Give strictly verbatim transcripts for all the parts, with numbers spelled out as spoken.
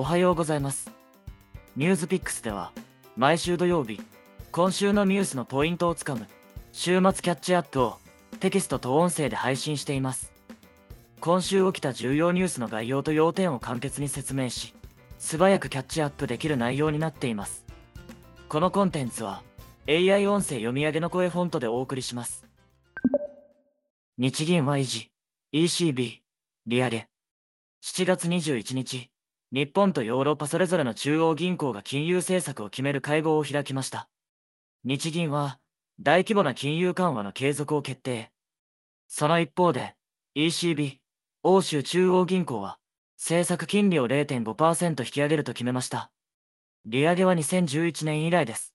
おはようございます。ニュースピックスでは毎週土曜日、今週のニュースのポイントをつかむ週末キャッチアップをテキストと音声で配信しています。今週起きた重要ニュースの概要と要点を簡潔に説明し、素早くキャッチアップできる内容になっています。このコンテンツは エーアイ 音声読み上げの声フォントでお送りします。日銀は維持、 イーシービー 利上げ。しちがつにじゅういちにち、日本とヨーロッパそれぞれの中央銀行が金融政策を決める会合を開きました。日銀は大規模な金融緩和の継続を決定。その一方で イーシービー、欧州中央銀行は政策金利を れいてんごパーセント 引き上げると決めました。利上げはにせんじゅういちねん以来です。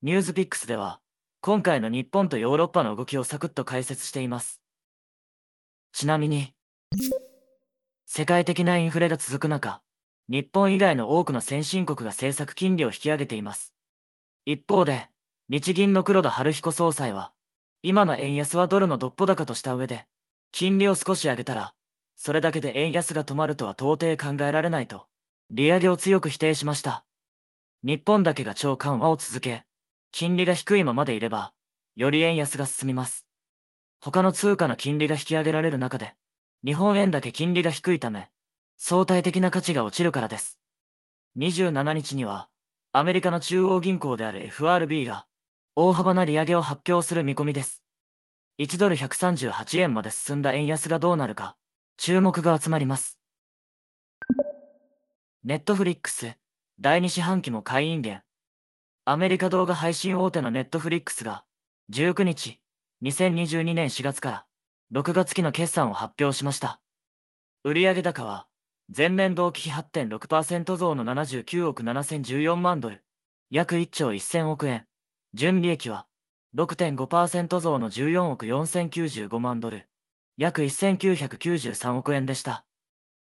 ニュースピックスでは今回の日本とヨーロッパの動きをサクッと解説しています。ちなみに、世界的なインフレが続く中、日本以外の多くの先進国が政策金利を引き上げています。一方で、日銀の黒田晴彦総裁は、今の円安はドルのどっぽ高とした上で、金利を少し上げたら、それだけで円安が止まるとは到底考えられないと、利上げを強く否定しました。日本だけが超緩和を続け、金利が低いままでいれば、より円安が進みます。他の通貨の金利が引き上げられる中で、日本円だけ金利が低いため、相対的な価値が落ちるからです。にじゅうしちにちには、アメリカの中央銀行である エフアールビー が、大幅な利上げを発表する見込みです。いちドルひゃくさんじゅうはちえんまで進んだ円安がどうなるか、注目が集まります。Netflix、だいにしはんきも会員減。アメリカ動画配信大手の Netflix が、じゅうくにち、にせんにじゅうにねんしがつからろくがつきの決算を発表しました。売上高は、前年同期比 はちてんろくパーセント 増のななじゅうきゅうおくななせんじゅうよんまんドル、約いっちょうせんおくえん。純利益は ろくてんごパーセント 増のじゅうよんおくよんせんきゅうじゅうごまんドル、約せんきゅうひゃくきゅうじゅうさんおくえんでした。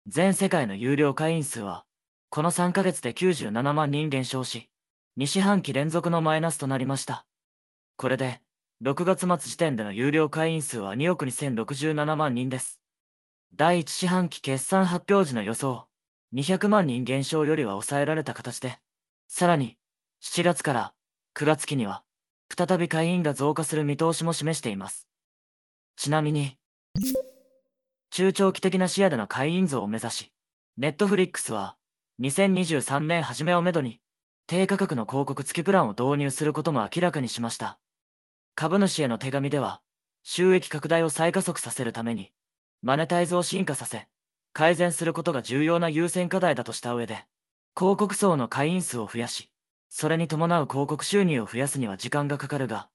全世界の有料会員数は、このさんかげつできゅうじゅうななまんにん減少し、にしはんき連続のマイナスとなりました。これで、ろくがつまつ時点での有料会員数はにおくにせんろくじゅうななまんにんです。だいいち四半期決算発表時の予想、にひゃくまんにん減少よりは抑えられた形で、さらに、しちがつからくがつきには、再び会員が増加する見通しも示しています。ちなみに、中長期的な視野での会員増を目指し、Netflixは、にせんにじゅうさんねん初めをめどに、低価格の広告付きプランを導入することも明らかにしました。株主への手紙では、収益拡大を再加速させるために、マネタイズを進化させ、改善することが重要な優先課題だとした上で、広告層の会員数を増やし、それに伴う広告収入を増やすには時間がかかるが、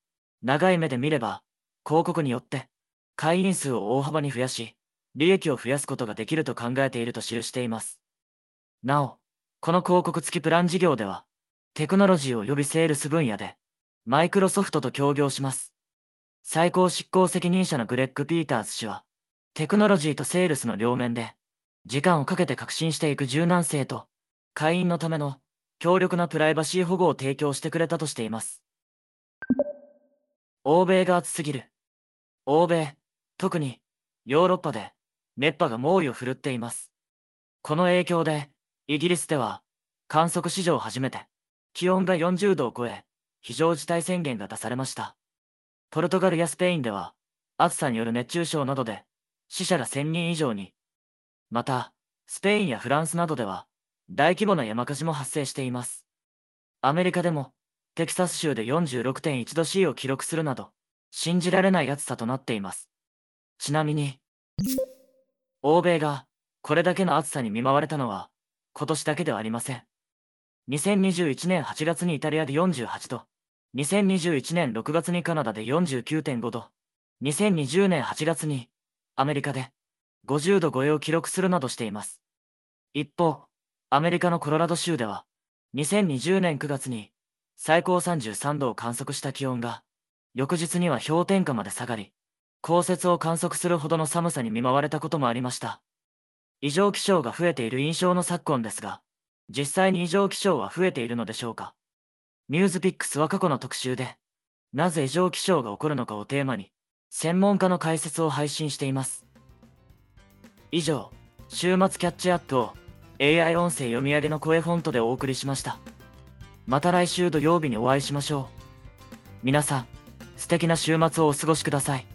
長い目で見れば、広告によって、会員数を大幅に増やし、利益を増やすことができると考えていると記しています。なお、この広告付きプラン事業では、テクノロジー及びセールス分野で、マイクロソフトと協業します。最高執行責任者のグレッグ・ピーターズ氏は、テクノロジーとセールスの両面で、時間をかけて革新していく柔軟性と、会員のための強力なプライバシー保護を提供してくれたとしています。欧米が暑すぎる。欧米、特にヨーロッパで熱波が猛威を振るっています。この影響で、イギリスでは観測史上初めて気温がよんじゅうどを超え、非常事態宣言が出されました。ポルトガルやスペインでは、暑さによる熱中症などで、死者がせんにん以上に。また、スペインやフランスなどでは、大規模な山火事も発生しています。アメリカでも、テキサス州で よんじゅうろくてんいちどシー を記録するなど、信じられない暑さとなっています。ちなみに、欧米がこれだけの暑さに見舞われたのは、今年だけではありません。にせんにじゅういちねんはちがつにイタリアでよんじゅうはちど、にせんにじゅういちねんろくがつにカナダで よんじゅうきゅうてんごど、にせんにじゅうねんはちがつに、アメリカでごじゅうど超えを記録するなどしています。一方、アメリカのコロラド州では、にせんにじゅうねんくがつに最高さんじゅうさんどを観測した気温が、翌日には氷点下まで下がり、降雪を観測するほどの寒さに見舞われたこともありました。異常気象が増えている印象の昨今ですが、実際に異常気象は増えているのでしょうか。ニュースピックスは過去の特集で、なぜ異常気象が起こるのかをテーマに、専門家の解説を配信しています。以上、週末キャッチアップをエーアイ 音声読み上げの声フォントでお送りしました。また来週土曜日にお会いしましょう。皆さん、素敵な週末をお過ごしください。